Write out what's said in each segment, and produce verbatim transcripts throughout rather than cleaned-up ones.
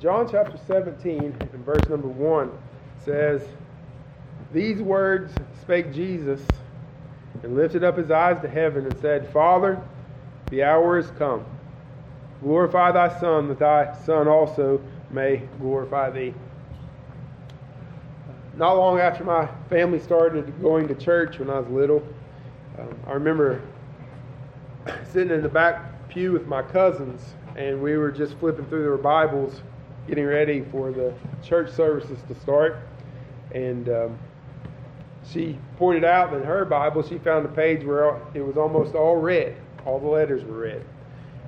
John chapter seventeen and verse number one says, "These words spake Jesus, and lifted up his eyes to heaven, and said, Father, the hour is come. Glorify thy Son, that thy Son also may glorify thee." Not long after my family started going to church when I was little, um, I remember sitting in the back pew with my cousins, and we were just flipping through their Bibles, getting ready for the church services to start. And um, she pointed out in her Bible, she found a page where it was almost all red. All the letters were red.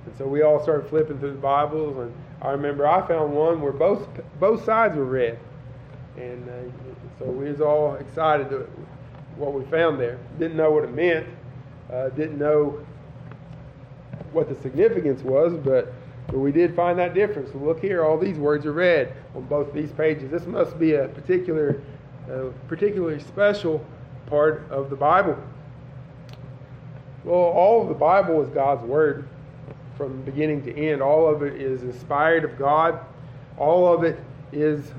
And so we all started flipping through the Bibles. And I remember I found one where both both sides were red. And uh, so we was all excited to what we found there. Didn't know what it meant. Uh, didn't know what the significance was, but, but we did find that difference. So look here, all these words are red on both these pages. This must be a particular, uh, particularly special part of the Bible. Well, all of the Bible is God's Word from beginning to end. All of it is inspired of God. All of it is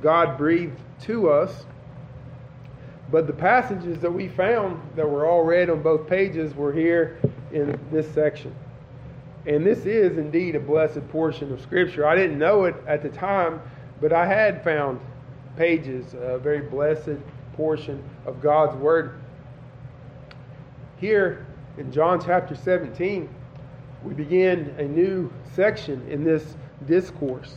God breathed to us. But the passages that we found that were all read on both pages were here in this section. And this is indeed a blessed portion of Scripture. I didn't know it at the time, but I had found pages, a very blessed portion of God's Word. Here in John chapter seventeen, we begin a new section in this discourse.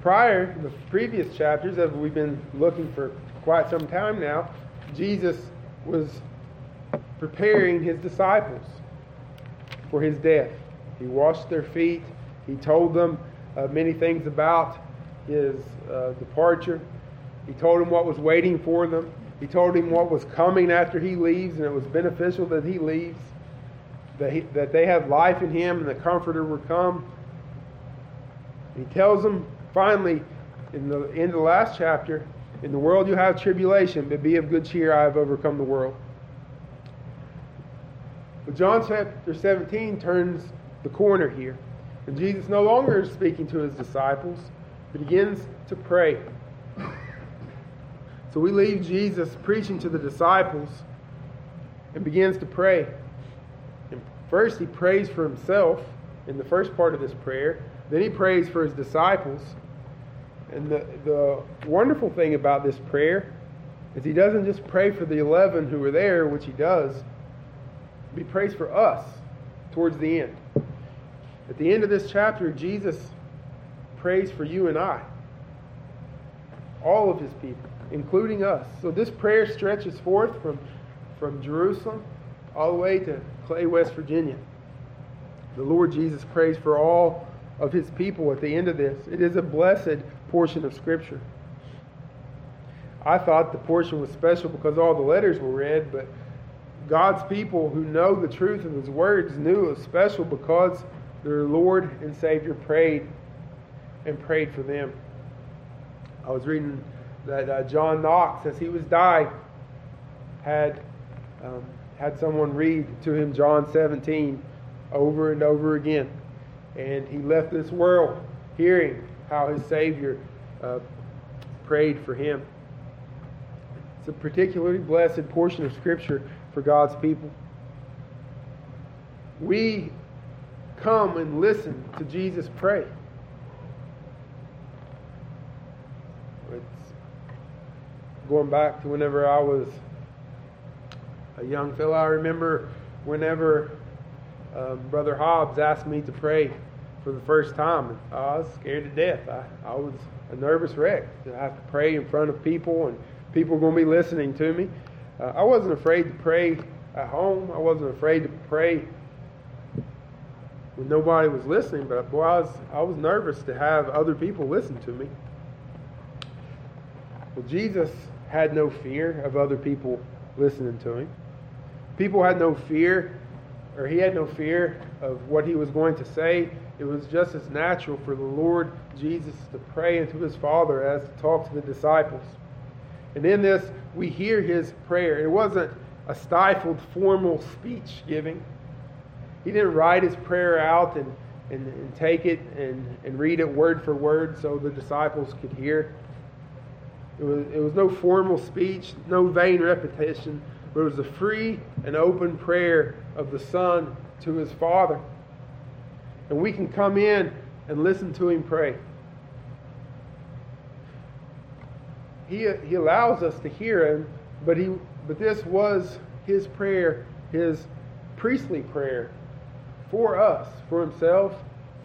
Prior, the previous chapters that we've been looking for quite some time now, Jesus was preparing his disciples for his death. He washed their feet. He told them uh, many things about his uh, departure. He told them what was waiting for them. He told them what was coming after he leaves, and it was beneficial that he leaves, that, he, that they have life in him, and the Comforter would come. He tells them, finally, in the end of the last chapter, "In the world you have tribulation, but be of good cheer, I have overcome the world." But John chapter seventeen turns the corner here, and Jesus no longer is speaking to his disciples, but begins to pray. So we leave Jesus preaching to the disciples and begins to pray. And first he prays for himself in the first part of this prayer. Then he prays for his disciples. And the, the wonderful thing about this prayer is he doesn't just pray for the eleven who were there, which he does, but he prays for us towards the end. At the end of this chapter, Jesus prays for you and I, all of his people, including us. So this prayer stretches forth from, from Jerusalem all the way to Clay, West Virginia. The Lord Jesus prays for all of his people at the end of this. It is a blessed portion of Scripture. I thought the portion was special because all the letters were read, but God's people who know the truth of his words knew it was special because their Lord and Savior prayed and prayed for them. I was reading that uh, John Knox, as he was dying, had um, had someone read to him John seventeen over and over again. And he left this world hearing how his Savior uh, prayed for him. It's a particularly blessed portion of Scripture for God's people. We come and listen to Jesus pray. Going back to whenever I was a young fellow, I remember whenever uh, Brother Hobbs asked me to pray for the first time, I was scared to death. I, I was a nervous wreck. I have to pray in front of people, and people are going to be listening to me. Uh, I wasn't afraid to pray at home. I wasn't afraid to pray when nobody was listening, but boy, I was, I was nervous to have other people listen to me. Well, Jesus had no fear of other people listening to him. People had no fear, or he had no fear of what he was going to say. It was just as natural for the Lord Jesus to pray unto his Father as to talk to the disciples. And in this, we hear his prayer. It wasn't a stifled, formal speech giving. He didn't write his prayer out and, and, and take it and, and read it word for word so the disciples could hear. It was, it was no formal speech, no vain repetition, but it was a free and open prayer of the Son to his Father. And we can come in and listen to him pray. He, he allows us to hear him, but he but this was his prayer, his priestly prayer for us, for himself,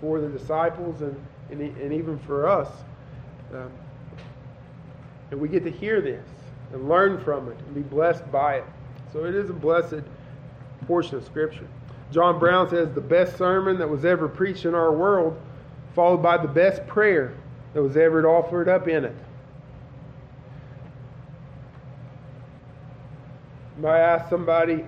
for the disciples, and, and, and even for us. Um, and we get to hear this and learn from it and be blessed by it. So it is a blessed portion of Scripture. John Brown says, the best sermon that was ever preached in our world, followed by the best prayer that was ever offered up in it. You might ask somebody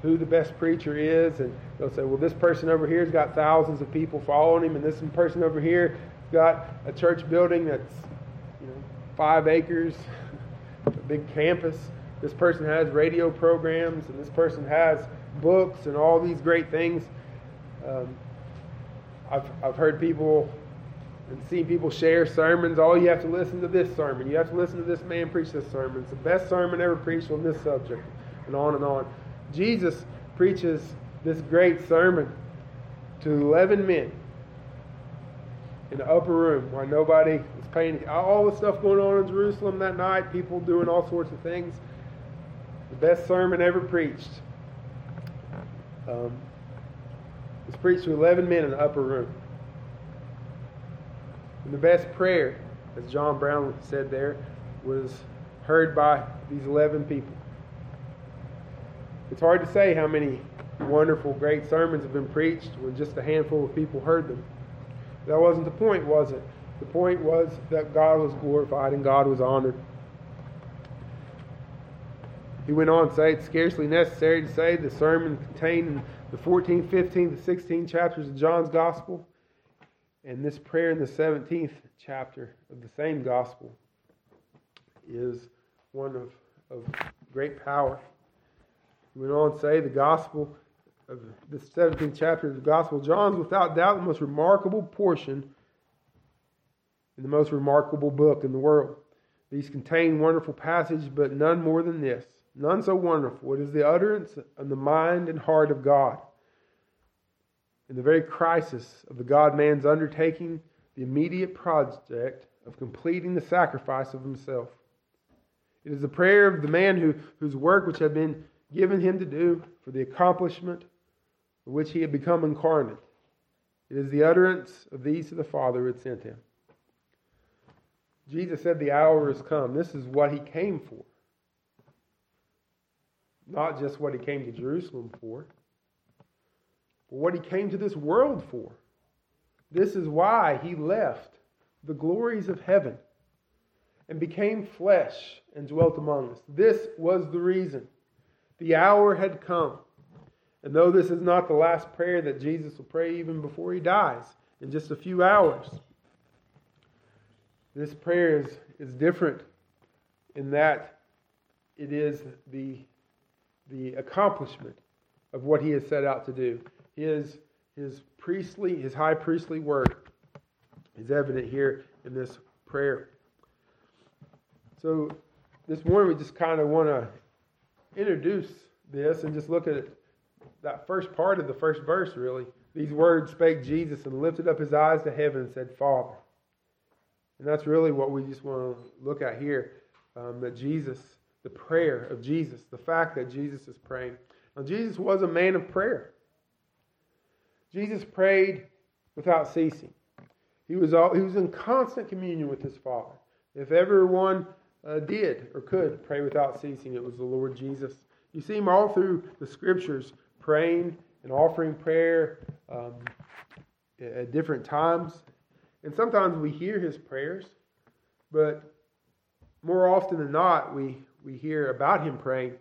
who the best preacher is, and they'll say, well, this person over here has got thousands of people following him, and this person over here has got a church building that's, you know, five acres, a big campus. This person has radio programs, and this person has books and all these great things. Um, I've I've heard people and seen people share sermons. Oh, you have to listen to this sermon. You have to listen to this man preach this sermon. It's the best sermon ever preached on this subject, and on and on. Jesus preaches this great sermon to eleven men in the upper room where nobody is paying. All the stuff going on in Jerusalem that night, people doing all sorts of things. The best sermon ever preached. Um, was preached to eleven men in the upper room. And the best prayer, as John Brown said there, was heard by these eleven people. It's hard to say how many wonderful, great sermons have been preached when just a handful of people heard them. That wasn't the point, was it? The point was that God was glorified and God was honored. He went on to say, it's scarcely necessary to say the sermon contained in the fourteenth, fifteenth, and sixteenth chapters of John's Gospel, and this prayer in the seventeenth chapter of the same Gospel is one of, of great power. He went on to say the Gospel of the seventeenth chapter of the Gospel of John is without doubt the most remarkable portion in the most remarkable book in the world. These contain wonderful passages, but none more than this. None so wonderful. It is the utterance of the mind and heart of God. In the very crisis of the God-man's undertaking, the immediate project of completing the sacrifice of himself. It is the prayer of the man who, whose work which had been given him to do for the accomplishment for which he had become incarnate. It is the utterance of these to the Father who had sent him. Jesus said the hour has come. This is what he came for. Not just what he came to Jerusalem for, but what he came to this world for. This is why he left the glories of heaven and became flesh and dwelt among us. This was the reason. The hour had come. And though this is not the last prayer that Jesus will pray even before he dies, in just a few hours, this prayer is, is different in that it is the the accomplishment of what he has set out to do. His, his priestly, his high priestly work is evident here in this prayer. So this morning we just kind of want to introduce this and just look at it, that first part of the first verse, really. These words spake Jesus and lifted up his eyes to heaven and said, Father. And that's really what we just want to look at here, um, that Jesus, the prayer of Jesus, the fact that Jesus is praying. Now, Jesus was a man of prayer. Jesus prayed without ceasing. He was all, he was in constant communion with his Father. If everyone uh, did or could pray without ceasing, it was the Lord Jesus. You see him all through the Scriptures praying and offering prayer um, at different times. And sometimes we hear his prayers, but more often than not, we, we hear about him praying.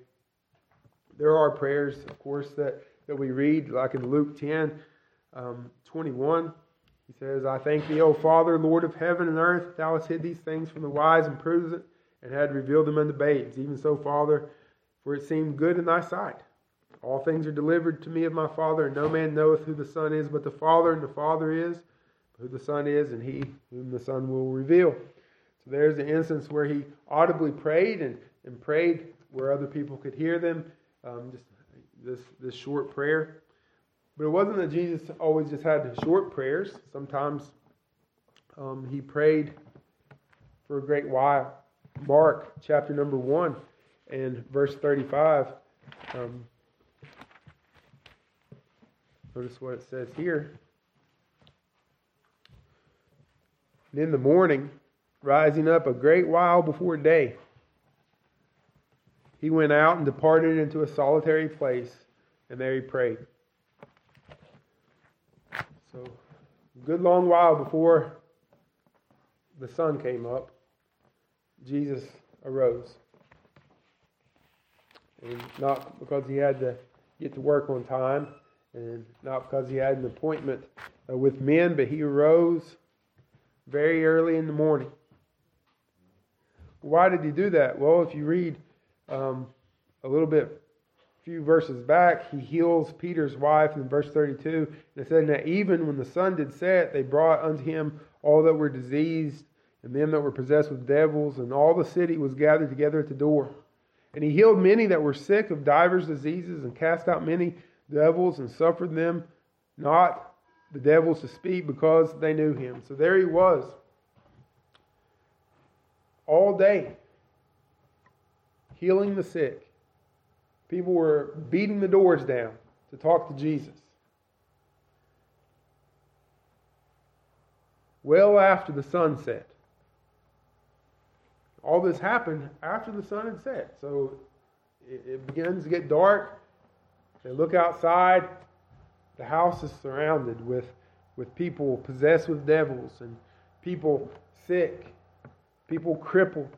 There are prayers, of course, that, that we read, like in Luke ten, um, twenty-one. He says, I thank thee, O Father, Lord of heaven and earth, thou hast hid these things from the wise and prudent, and had revealed them unto babes. Even so, Father, for it seemed good in thy sight. All things are delivered to me of my Father, and no man knoweth who the Son is but the Father, and the Father is who the Son is, and he whom the Son will reveal. So there's the instance where he audibly prayed and, and prayed where other people could hear them, um, just this, this short prayer. But it wasn't that Jesus always just had short prayers. Sometimes um, he prayed for a great while. Mark chapter number one and verse thirty-five. Um, notice what it says here. And in the morning, rising up a great while before day, he went out and departed into a solitary place, and there he prayed. So, a good long while before the sun came up, Jesus arose. And not because he had to get to work on time, and not because he had an appointment uh, with men, but he arose very early in the morning. Why did he do that? Well, if you read um, a little bit, a few verses back, he heals Peter's wife in verse thirty-two. And it said, "Now even when the sun did set, they brought unto him all that were diseased, and them that were possessed with devils, and all the city was gathered together at the door. And he healed many that were sick of divers diseases, and cast out many devils, and suffered them not the devils to speak, because they knew him." So there he was, all day, healing the sick. People were beating the doors down to talk to Jesus. Well after the sun set. All this happened after the sun had set. So it, it begins to get dark. They look outside. The house is surrounded with, with people possessed with devils, and people sick, people crippled,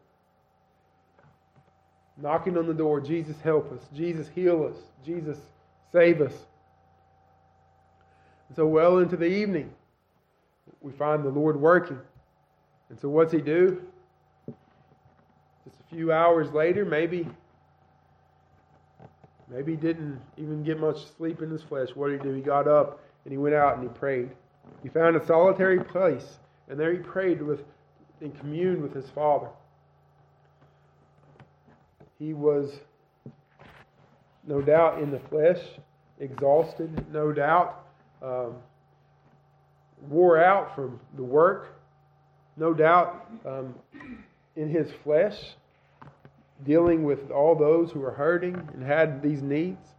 knocking on the door. Jesus, help us. Jesus, heal us. Jesus, save us. And so well into the evening, we find the Lord working. And so what's he do? Just a few hours later, maybe, maybe he didn't even get much sleep in his flesh. What did he do? He got up and he went out and he prayed. He found a solitary place, and there he prayed with and communed with his Father. He was, no doubt, in the flesh, exhausted, no doubt, um, wore out from the work, no doubt, um, in his flesh, dealing with all those who were hurting and had these needs.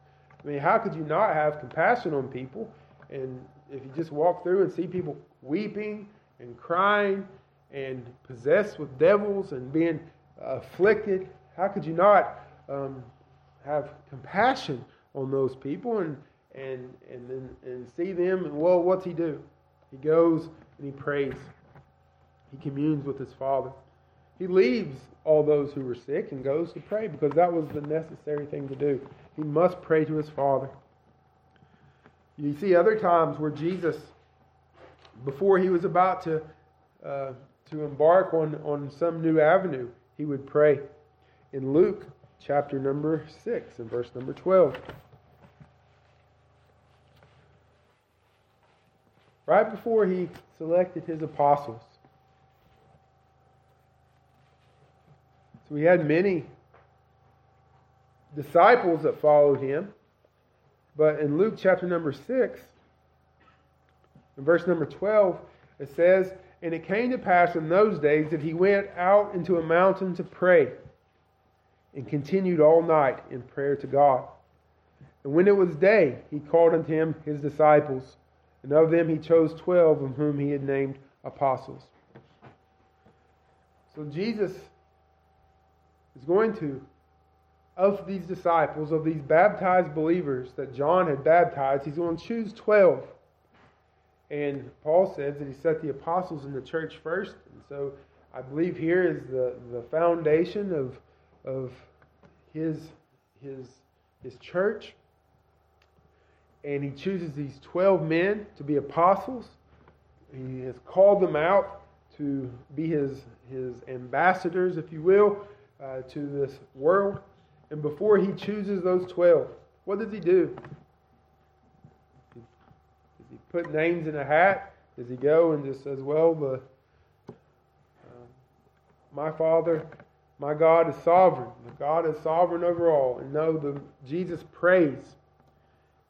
I mean, how could you not have compassion on people? And if you just walk through and see people weeping and crying and possessed with devils and being afflicted, how could you not um, have compassion on those people and and and then and see them? And well, what's he do? He goes and he prays. He communes with his Father. He leaves all those who were sick and goes to pray, because that was the necessary thing to do. He must pray to his Father. You see other times where Jesus, before he was about to uh, to embark on, on some new avenue, he would pray. In Luke chapter number six and verse number twelve. Right before he selected his apostles. So he had many disciples that followed him. But in Luke chapter number six and verse number twelve, it says, "And it came to pass in those days that he went out into a mountain to pray, and continued all night in prayer to God. And when it was day, he called unto him his disciples, and of them he chose twelve, of whom he had named apostles." So Jesus is going to, of these disciples, of these baptized believers that John had baptized, he's going to choose twelve. And Paul says that he set the apostles in the church first. And so I believe here is the, the foundation of of his his his church, and he chooses these twelve men to be apostles. He has called them out to be his his ambassadors, if you will, uh, to this world. And before he chooses those twelve, What does he do? Does he put names in a hat? Does he go and just says, well, the, uh, my Father, my God is sovereign. God is sovereign over all. And no, the, Jesus prays.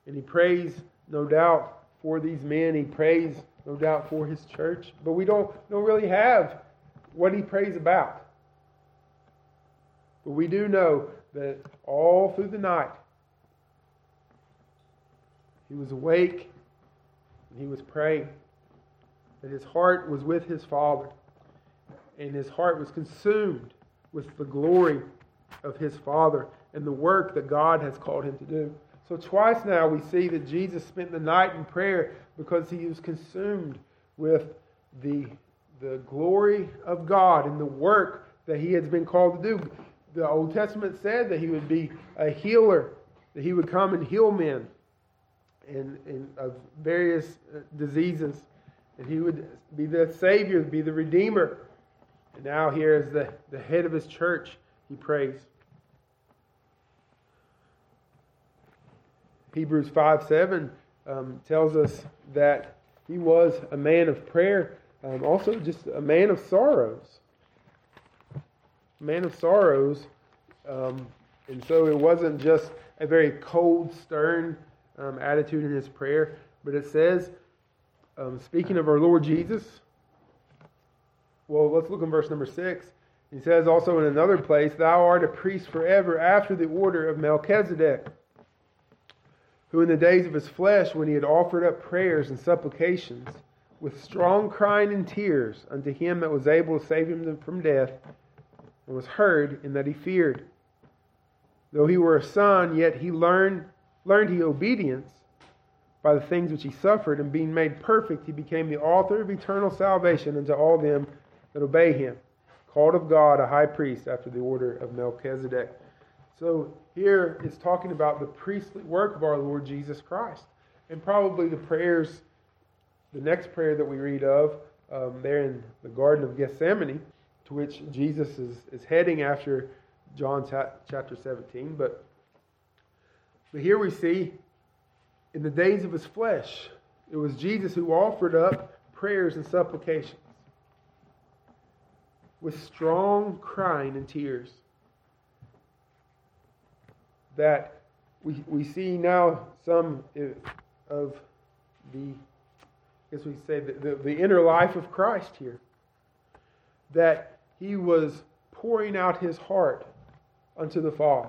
And he prays, no doubt, for these men. He prays, no doubt, for his church. But we don't, don't really have what he prays about. But we do know that all through the night, he was awake and he was praying. That his heart was with his Father. And his heart was consumed with the glory of his Father and the work that God has called him to do. So twice now we see that Jesus spent the night in prayer because he was consumed with the, the glory of God and the work that he has been called to do. The Old Testament said that he would be a healer, that he would come and heal men and, and of various diseases, that he would be the Savior, be the Redeemer. And now here is the, the head of his church, he prays. Hebrews five seven um, tells us that he was a man of prayer, um, also just a man of sorrows. A man of sorrows. Um, and so it wasn't just a very cold, stern um, attitude in his prayer, but it says, um, speaking of our Lord Jesus, well, let's look in verse number six. He says also in another place, "Thou art a priest forever after the order of Melchizedek, who in the days of his flesh, when he had offered up prayers and supplications, with strong crying and tears unto him that was able to save him from death, and was heard in that he feared. Though he were a son, yet he learned, learned he obedience by the things which he suffered, and being made perfect, he became the author of eternal salvation unto all them that obey him, called of God a high priest after the order of Melchizedek." So here it's talking about the priestly work of our Lord Jesus Christ. And probably the prayers, the next prayer that we read of, um, there in the Garden of Gethsemane, to which Jesus is, is heading after John chapter seventeen. But, but here we see, in the days of his flesh, it was Jesus who offered up prayers and supplications with strong crying and tears. That we we see now some of the, I guess we say, the, the, the inner life of Christ here. That he was pouring out his heart unto the Father.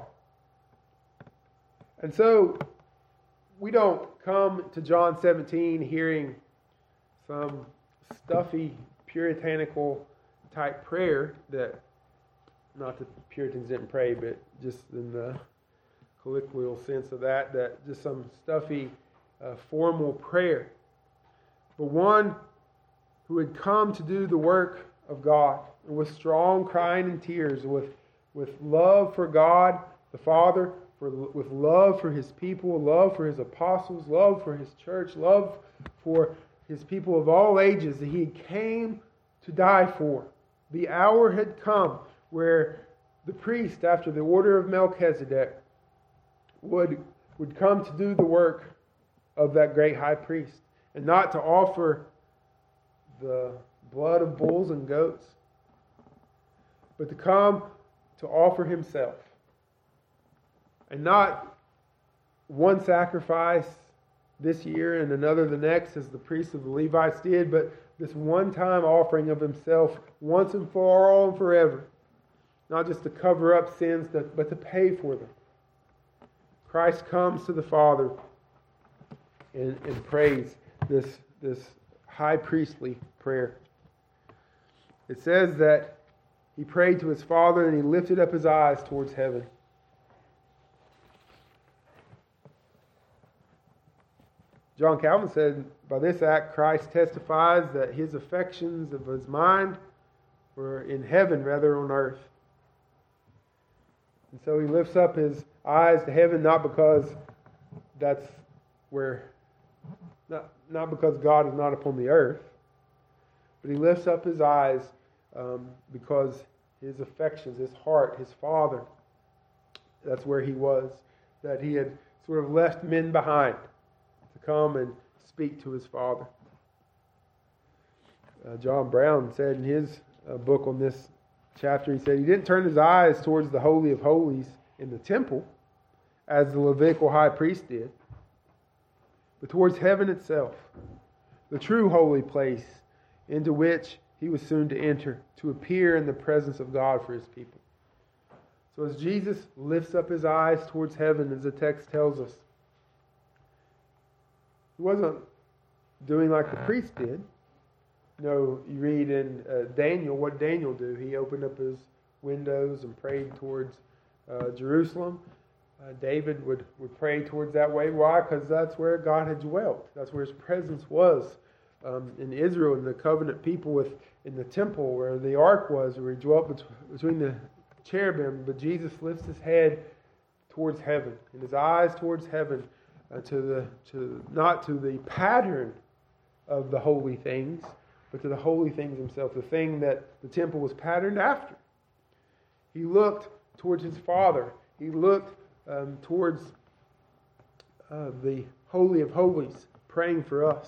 And so, we don't come to John seventeen hearing some stuffy, puritanical type prayer that, not that the Puritans didn't pray, but just in the colloquial sense of that, that just some stuffy, uh, formal prayer. But one who had come to do the work of God, and with strong crying and tears, with, with love for God the Father, for, with love for his people, love for his apostles, love for his church, love for his people of all ages, that he came to die for. The hour had come where the priest, after the order of Melchizedek, would, would come to do the work of that great high priest, and not to offer the blood of bulls and goats, but to come to offer himself. And not one sacrifice this year and another the next, as the priests of the Levites did, but this one-time offering of himself, once and for all and forever. Not just to cover up sins, but to pay for them. Christ comes to the Father and, and prays this, this high priestly prayer. It says that he prayed to his Father and he lifted up his eyes towards heaven. John Calvin said, "By this act, Christ testifies that his affections of his mind were in heaven rather on earth." And so he lifts up his eyes to heaven, not because that's where, not, not because God is not upon the earth, but he lifts up his eyes um, because his affections, his heart, his Father, that's where he was, that he had sort of left men behind to come and speak to his Father. Uh, John Brown said in his uh, book on this chapter, he said he didn't turn his eyes towards the Holy of Holies in the temple, as the Levitical high priest did, but towards heaven itself, the true holy place into which he was soon to enter, to appear in the presence of God for his people. So as Jesus lifts up his eyes towards heaven, as the text tells us, he wasn't doing like the priest did. You know, you read in uh, Daniel, what Daniel do? He opened up his windows and prayed towards uh, Jerusalem. Uh, David would, would pray towards that way. Why? Because that's where God had dwelt. That's where his presence was um, in Israel, and the covenant people with in the temple where the ark was, where he dwelt bet- between the cherubim. But Jesus lifts his head towards heaven and his eyes towards heaven, uh, to the to not to the pattern of the holy things, but to the holy things himself, the thing that the temple was patterned after. He looked towards his Father. He looked Um, towards uh, the Holy of Holies, praying for us.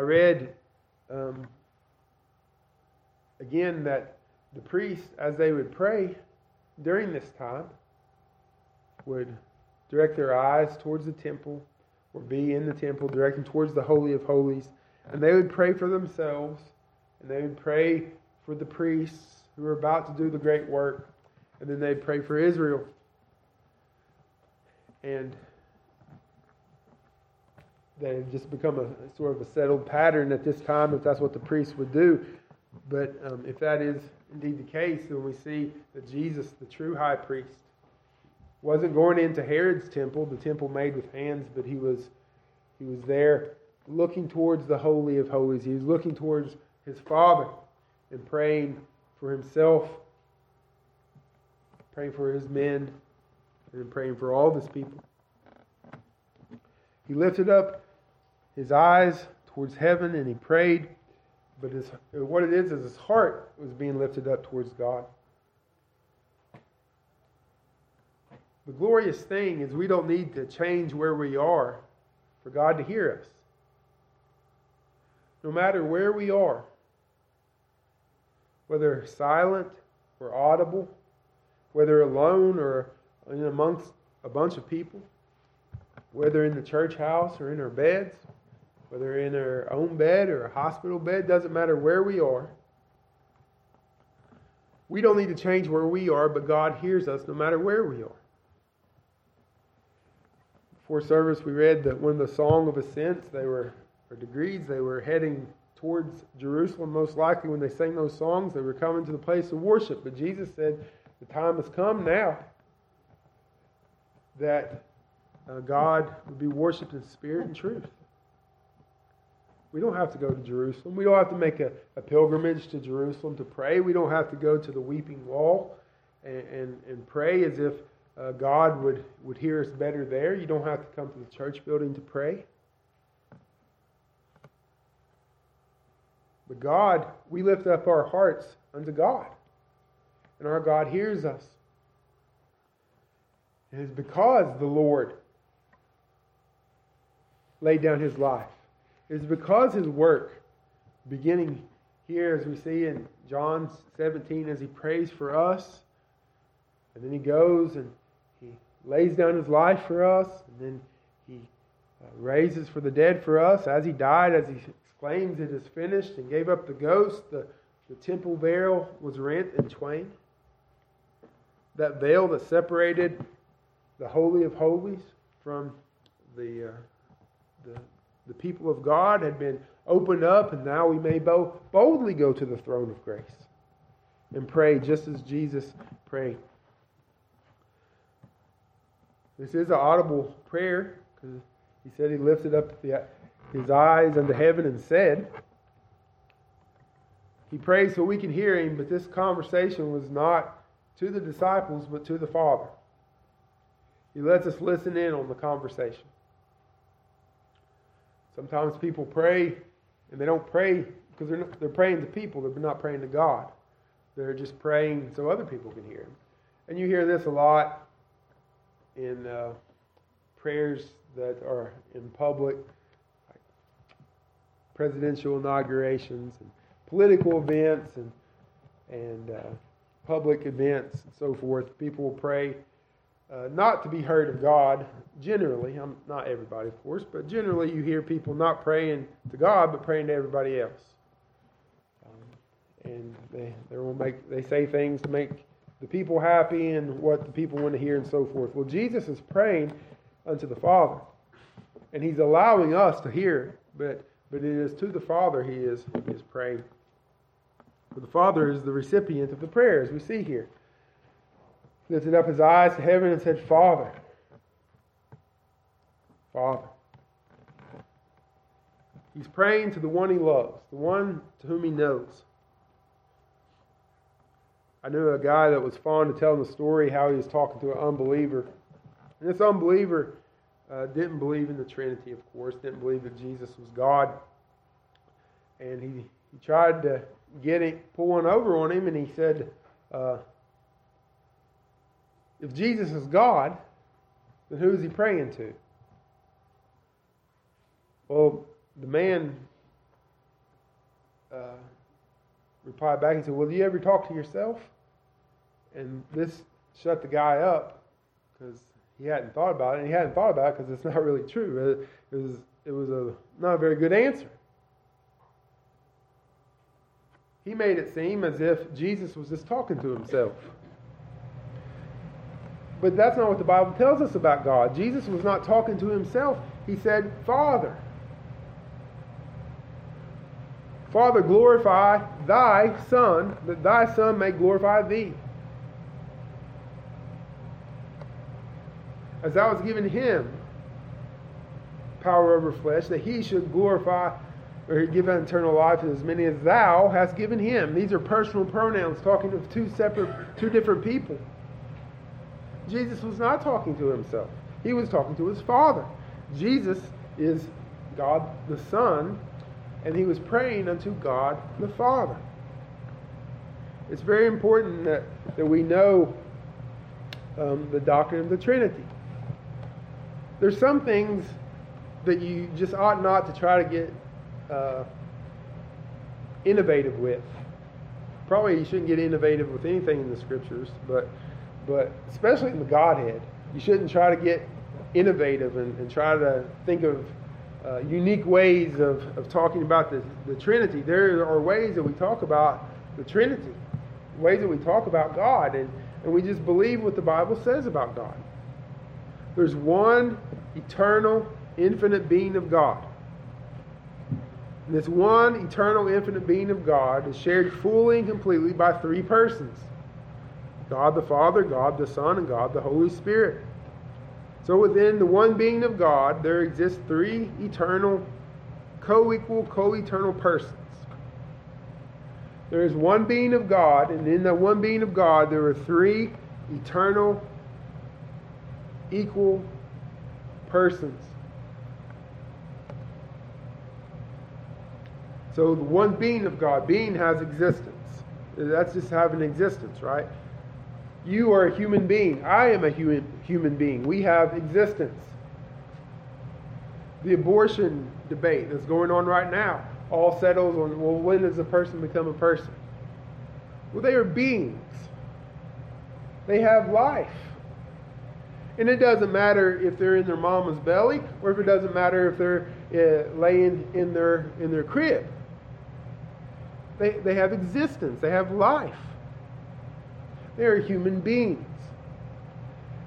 I read um, again that the priests, as they would pray during this time, would direct their eyes towards the temple, or be in the temple, directing towards the Holy of Holies, and they would pray for themselves, and they would pray for the priests who were about to do the great work. And then they pray for Israel. And they've just become a sort of a settled pattern at this time, if that's what the priests would do. But um, if that is indeed the case, then we see that Jesus, the true high priest, wasn't going into Herod's temple, the temple made with hands, but he was he was there looking towards the Holy of Holies. He was looking towards his Father and praying for himself, praying for his men, and praying for all of his people. He lifted up his eyes towards heaven and he prayed, but his, what it is is his heart was being lifted up towards God. The glorious thing is we don't need to change where we are for God to hear us. No matter where we are, whether silent or audible, whether alone or in amongst a bunch of people, whether in the church house or in our beds, whether in our own bed or a hospital bed, doesn't matter where we are. We don't need to change where we are, but God hears us no matter where we are. Before service, we read that when the song of ascents, they were, or degrees, they were heading towards Jerusalem. Most likely when they sang those songs, they were coming to the place of worship. But Jesus said, the time has come now that uh, God would be worshipped in spirit and truth. We don't have to go to Jerusalem. We don't have to make a, a pilgrimage to Jerusalem to pray. We don't have to go to the weeping wall and, and, and pray as if uh, God would, would hear us better there. You don't have to come to the church building to pray. But God, we lift up our hearts unto God. And our God hears us. It is because the Lord laid down his life. It is because his work, beginning here as we see in John seventeen, as he prays for us, and then he goes and he lays down his life for us, and then he raises for the dead for us. As he died, as he exclaims, it is finished, and gave up the ghost, the, the temple veil was rent in twain. That veil that separated the Holy of Holies from the, uh, the the people of God had been opened up, and now we may boldly go to the throne of grace and pray just as Jesus prayed. This is an audible prayer, because he said he lifted up the, his eyes unto heaven and said. He prays so we can hear him, but this conversation was not to the disciples, but to the Father. He lets us listen in on the conversation. Sometimes people pray, and they don't pray because they're, not, they're praying to people. They're not praying to God. They're just praying so other people can hear him. And you hear this a lot in uh, prayers that are in public, like presidential inaugurations and political events and and uh, public events and so forth. People will pray uh, not to be heard of God. Generally, I'm not everybody, of course, but generally you hear people not praying to God but praying to everybody else. Um, and they they will make they say things to make the people happy and what the people want to hear and so forth. Well, Jesus is praying unto the Father, and He's allowing us to hear, but but it is to the Father He is he is praying. For the Father is the recipient of the prayer, as we see here. He lifted up his eyes to heaven and said, Father. Father. He's praying to the one he loves, the one to whom he knows. I knew a guy that was fond of telling the story how he was talking to an unbeliever. And this unbeliever uh, didn't believe in the Trinity, of course, didn't believe that Jesus was God. And he, he tried to get it, pull one over on him, and he said, uh, if Jesus is God, then who is he praying to? Well, the man uh, replied back and said, well, do you ever talk to yourself? And this shut the guy up because he hadn't thought about it, and he hadn't thought about it because it's not really true. It was, it was a, not a very good answer. He made it seem as if Jesus was just talking to himself. But that's not what the Bible tells us about God. Jesus was not talking to himself. He said, Father. Father, glorify thy Son, that thy Son may glorify thee. As thou hast given him power over flesh, that he should glorify or give eternal life to as many as thou hast given him. These are personal pronouns talking of two separate, two different people. Jesus was not talking to himself. He was talking to his Father. Jesus is God the Son, and he was praying unto God the Father. It's very important that, that we know um, the doctrine of the Trinity. There's some things that you just ought not to try to get Uh, innovative with. Probably you shouldn't get innovative with anything in the Scriptures, but but especially in the Godhead. You shouldn't try to get innovative and, and try to think of uh, unique ways of, of talking about the, the Trinity. There are ways that we talk about the Trinity, ways that we talk about God, and, and we just believe what the Bible says about God. There's one eternal, infinite being of God. And this one eternal, infinite being of God is shared fully and completely by three persons: God the Father, God the Son, and God the Holy Spirit. So within the one being of God, there exist three eternal, co-equal, co-eternal persons. There is one being of God, and in that one being of God, there are three eternal, equal persons. So the one being of God, being has existence. That's just having existence, right? You are a human being. I am a human human being. We have existence. The abortion debate that's going on right now all settles on, well, when does a person become a person? Well, they are beings. They have life. And it doesn't matter if they're in their mama's belly or if it doesn't matter if they're uh, laying in their in their crib. They, they have existence. They have life. They are human beings.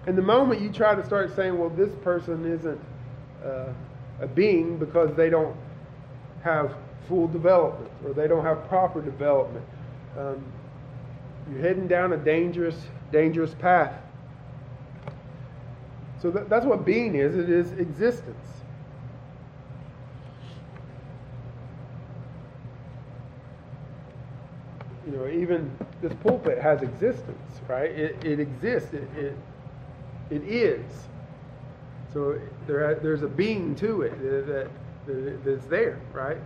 And the moment you try to start saying, well, this person isn't uh, a being because they don't have full development or they don't have proper development, um, you're heading down a dangerous, dangerous path. So that, that's what being is. It is existence. You know, even this pulpit has existence, right? It, it exists. It, it it is. So there there's a being to it that, that that's there, right?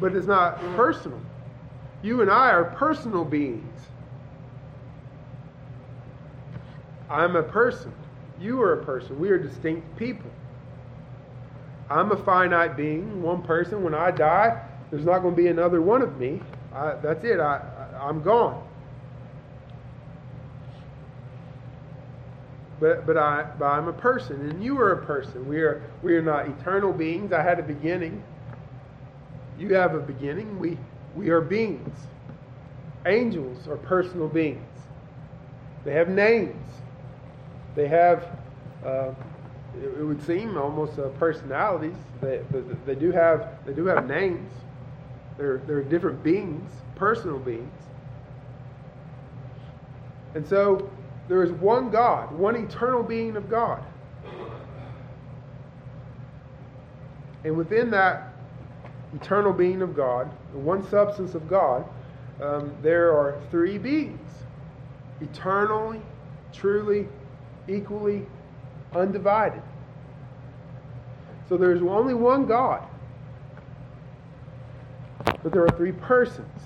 But it's not personal. You and I are personal beings. I'm a person. You are a person. We are distinct people. I'm a finite being, one person. When I die, there's not going to be another one of me. I, that's it. I, I, I'm gone. But but I but I'm a person, and you are a person. We are we are not eternal beings. I had a beginning. You have a beginning. We we are beings. Angels are personal beings. They have names. They have, uh, it, it would seem almost uh, personalities. They, they they do have they do have names. They're they're different beings, personal beings. And so there is one God, one eternal being of God. And within that eternal being of God, the one substance of God, um, there are three beings. Eternally, truly, equally, undivided. So there's only one God. But there are three persons.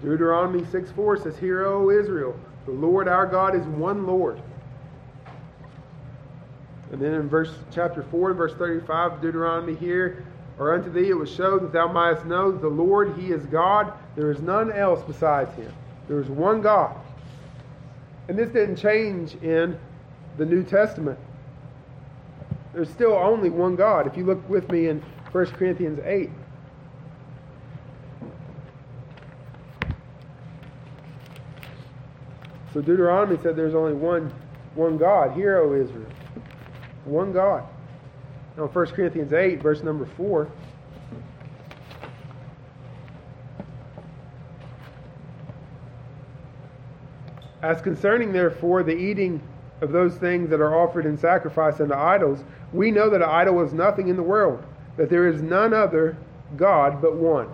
Deuteronomy six four says, "Hear, O Israel, the Lord our God is one Lord." And then in verse chapter four, and verse thirty-five of Deuteronomy, "Here, or unto thee it was showed that thou mightest know that the Lord, he is God, there is none else besides him." There is one God. And this didn't change in the New Testament. There's still only one God. If you look with me in First Corinthians eight. So Deuteronomy said there's only one, one God. Hear, O Israel. One God. Now First Corinthians eight, verse number four. "As concerning, therefore, the eating of those things that are offered in sacrifice unto idols, we know that an idol is nothing in the world, that there is none other God but one."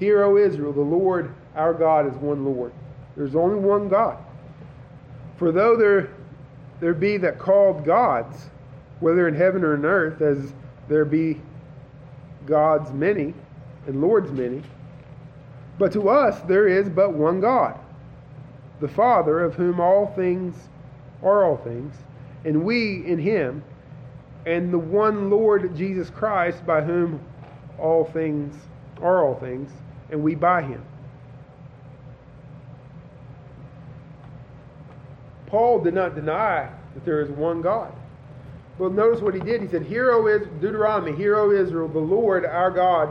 Hear, O Israel, the Lord our God is one Lord. There's only one God. "For though there, there be that called gods, whether in heaven or in earth, as there be gods many and lords many, but to us there is but one God, the Father, of whom all things are all things, and we in him, and the one Lord Jesus Christ, by whom all things are all things, and we by him." Paul did not deny that there is one God. Well, notice what he did. He said, "Hear, O Israel," Deuteronomy, "Hear, O Israel, the Lord our God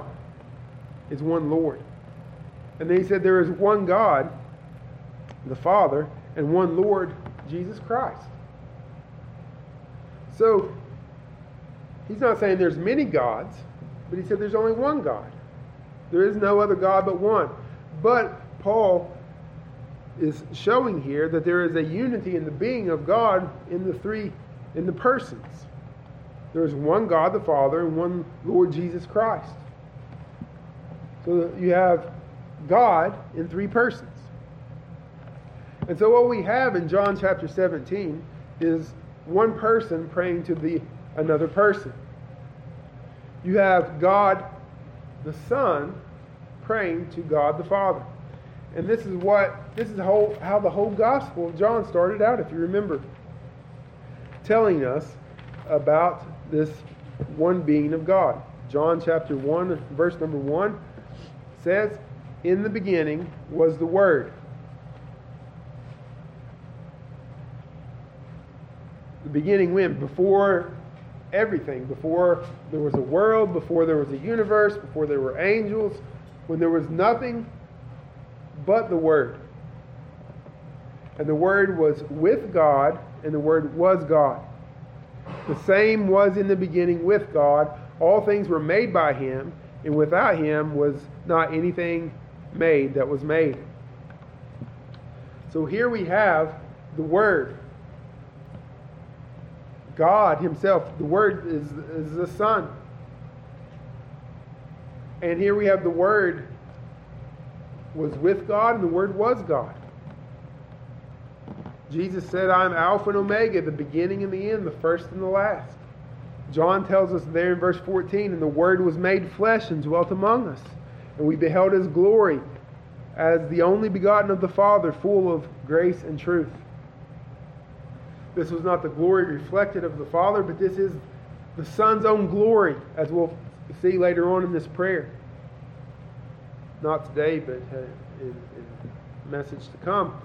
is one Lord." And then he said there is one God, the Father, and one Lord, Jesus Christ. So, he's not saying there's many gods, but he said there's only one God. There is no other God but one. But Paul is showing here that there is a unity in the being of God in the three, in the persons. There is one God, the Father, and one Lord, Jesus Christ. So you have God in three persons. And so what we have in John chapter seventeen is one person praying to the another person. You have God the Son praying to God the Father. And this is what this is whole, how the whole Gospel of John started out, if you remember, telling us about this one being of God. John chapter one, verse number one says, "In the beginning was the Word. The beginning when? Before everything. Before there was a world, before there was a universe, before there were angels, when there was nothing but the Word. And the Word was with God, and the Word was God. The same was in the beginning with God. All things were made by Him, and without Him was not anything made that was made." So here we have the Word, God himself. The Word is, is the Son. And here we have the Word was with God, and the Word was God. Jesus said, "I am Alpha and Omega, the beginning and the end, the first and the last." John tells us there in verse fourteen, "And the Word was made flesh and dwelt among us, and we beheld his glory as the only begotten of the Father, full of grace and truth. This was not the glory reflected of the Father, but this is the Son's own glory, as we'll see later on in this prayer. Not today, but in, in the message to come.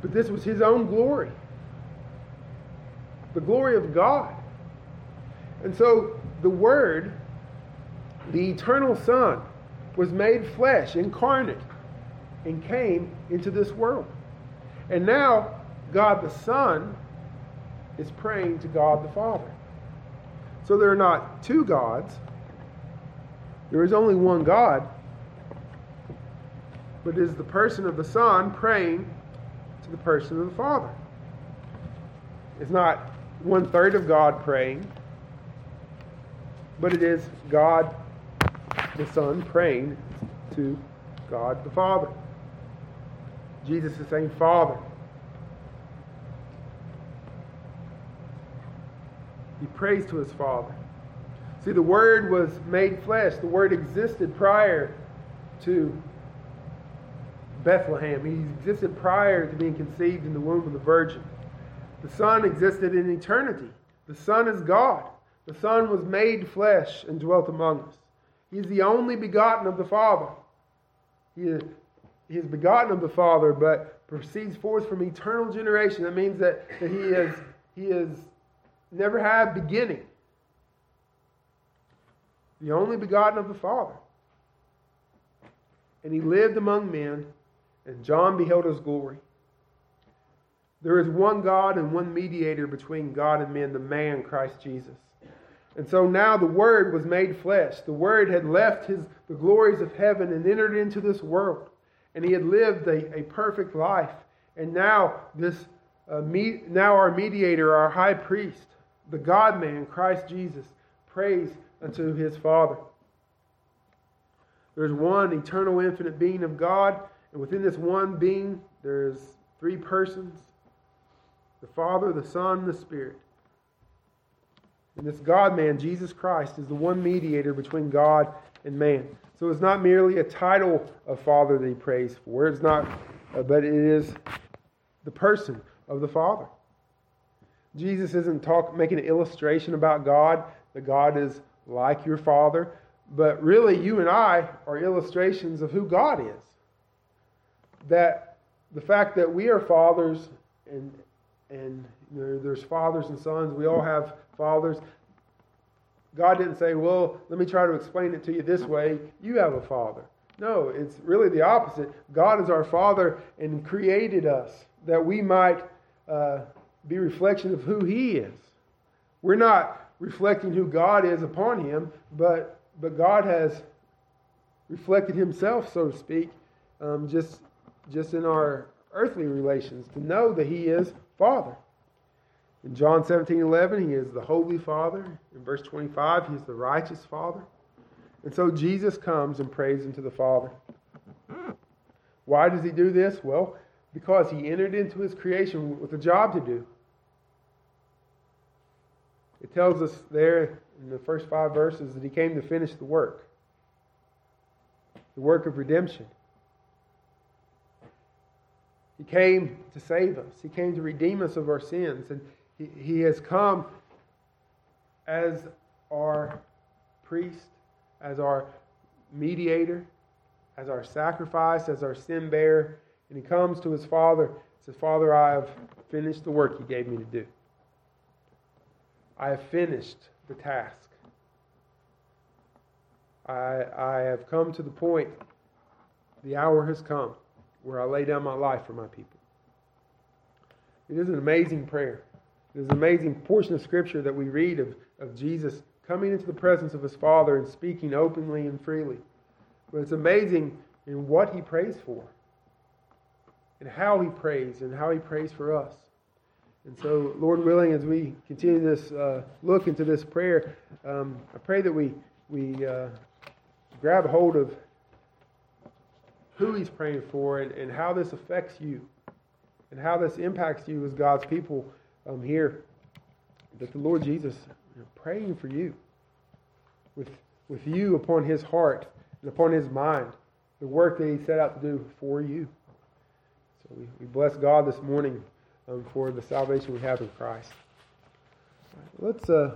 But this was His own glory. The glory of God. And so the Word, the eternal Son, was made flesh, incarnate, and came into this world. And now God the Son is praying to God the Father. So there are not two gods. There is only one God. But it is the person of the Son praying to the person of the Father. It's not one third of God praying, but it is God the Son praying to God the Father. Jesus is saying, Father. He prays to His Father. See, the Word was made flesh. The Word existed prior to Bethlehem. He existed prior to being conceived in the womb of the Virgin. The Son existed in eternity. The Son is God. The Son was made flesh and dwelt among us. He is the only begotten of the Father. He is, he is begotten of the Father, but proceeds forth from eternal generation. That means that, that he is he is never had beginning. The only begotten of the Father. And He lived among men, and John beheld His glory. There is one God and one mediator between God and men, the man, Christ Jesus. And so now the Word was made flesh. The Word had left his, the glories of heaven and entered into this world. And He had lived a, a perfect life. And now this uh, me, now our mediator, our high priest, the God-man, Christ Jesus, prays unto His Father. There's one eternal infinite being of God. And within this one being, there's three persons. The Father, the Son, and the Spirit. And this God-man, Jesus Christ, is the one mediator between God and man. So it's not merely a title of Father that He prays for. It's not, but it is the person of the Father. Jesus isn't talk, making an illustration about God, that God is like your Father. But really, you and I are illustrations of who God is. That the fact that we are fathers and and you know, there's fathers and sons, we all have fathers. God didn't say, well, let me try to explain it to you this way. You have a father. No, it's really the opposite. God is our Father and created us that we might uh, be reflection of who He is. We're not reflecting who God is upon Him, but but God has reflected Himself, so to speak, um, just just in our earthly relations, to know that He is Father. In John seventeen eleven, He is the Holy Father. In verse twenty-five, He is the righteous Father. And so Jesus comes and prays unto the Father. Why does He do this? Well, because He entered into His creation with a job to do. It tells us there in the first five verses that He came to finish the work. The work of redemption. He came to save us. He came to redeem us of our sins. And He, he has come as our priest, as our mediator, as our sacrifice, as our sin bearer. And He comes to His Father and says, Father, I have finished the work you gave me to do. I have finished the task. I, I have come to the point, the hour has come, where I lay down my life for my people. It is an amazing prayer. It is an amazing portion of Scripture that we read of, of Jesus coming into the presence of His Father and speaking openly and freely. But it's amazing in what He prays for, and how He prays, and how He prays for us. And so, Lord willing, as we continue this uh, look into this prayer, um, I pray that we, we uh, grab hold of who He's praying for, and, and how this affects you, and how this impacts you as God's people um, here. That the Lord Jesus, you know, praying for you, with with you upon His heart and upon His mind, the work that he set out to do for you. So we, we bless God this morning um, for the salvation we have in Christ. All right, let's... Uh,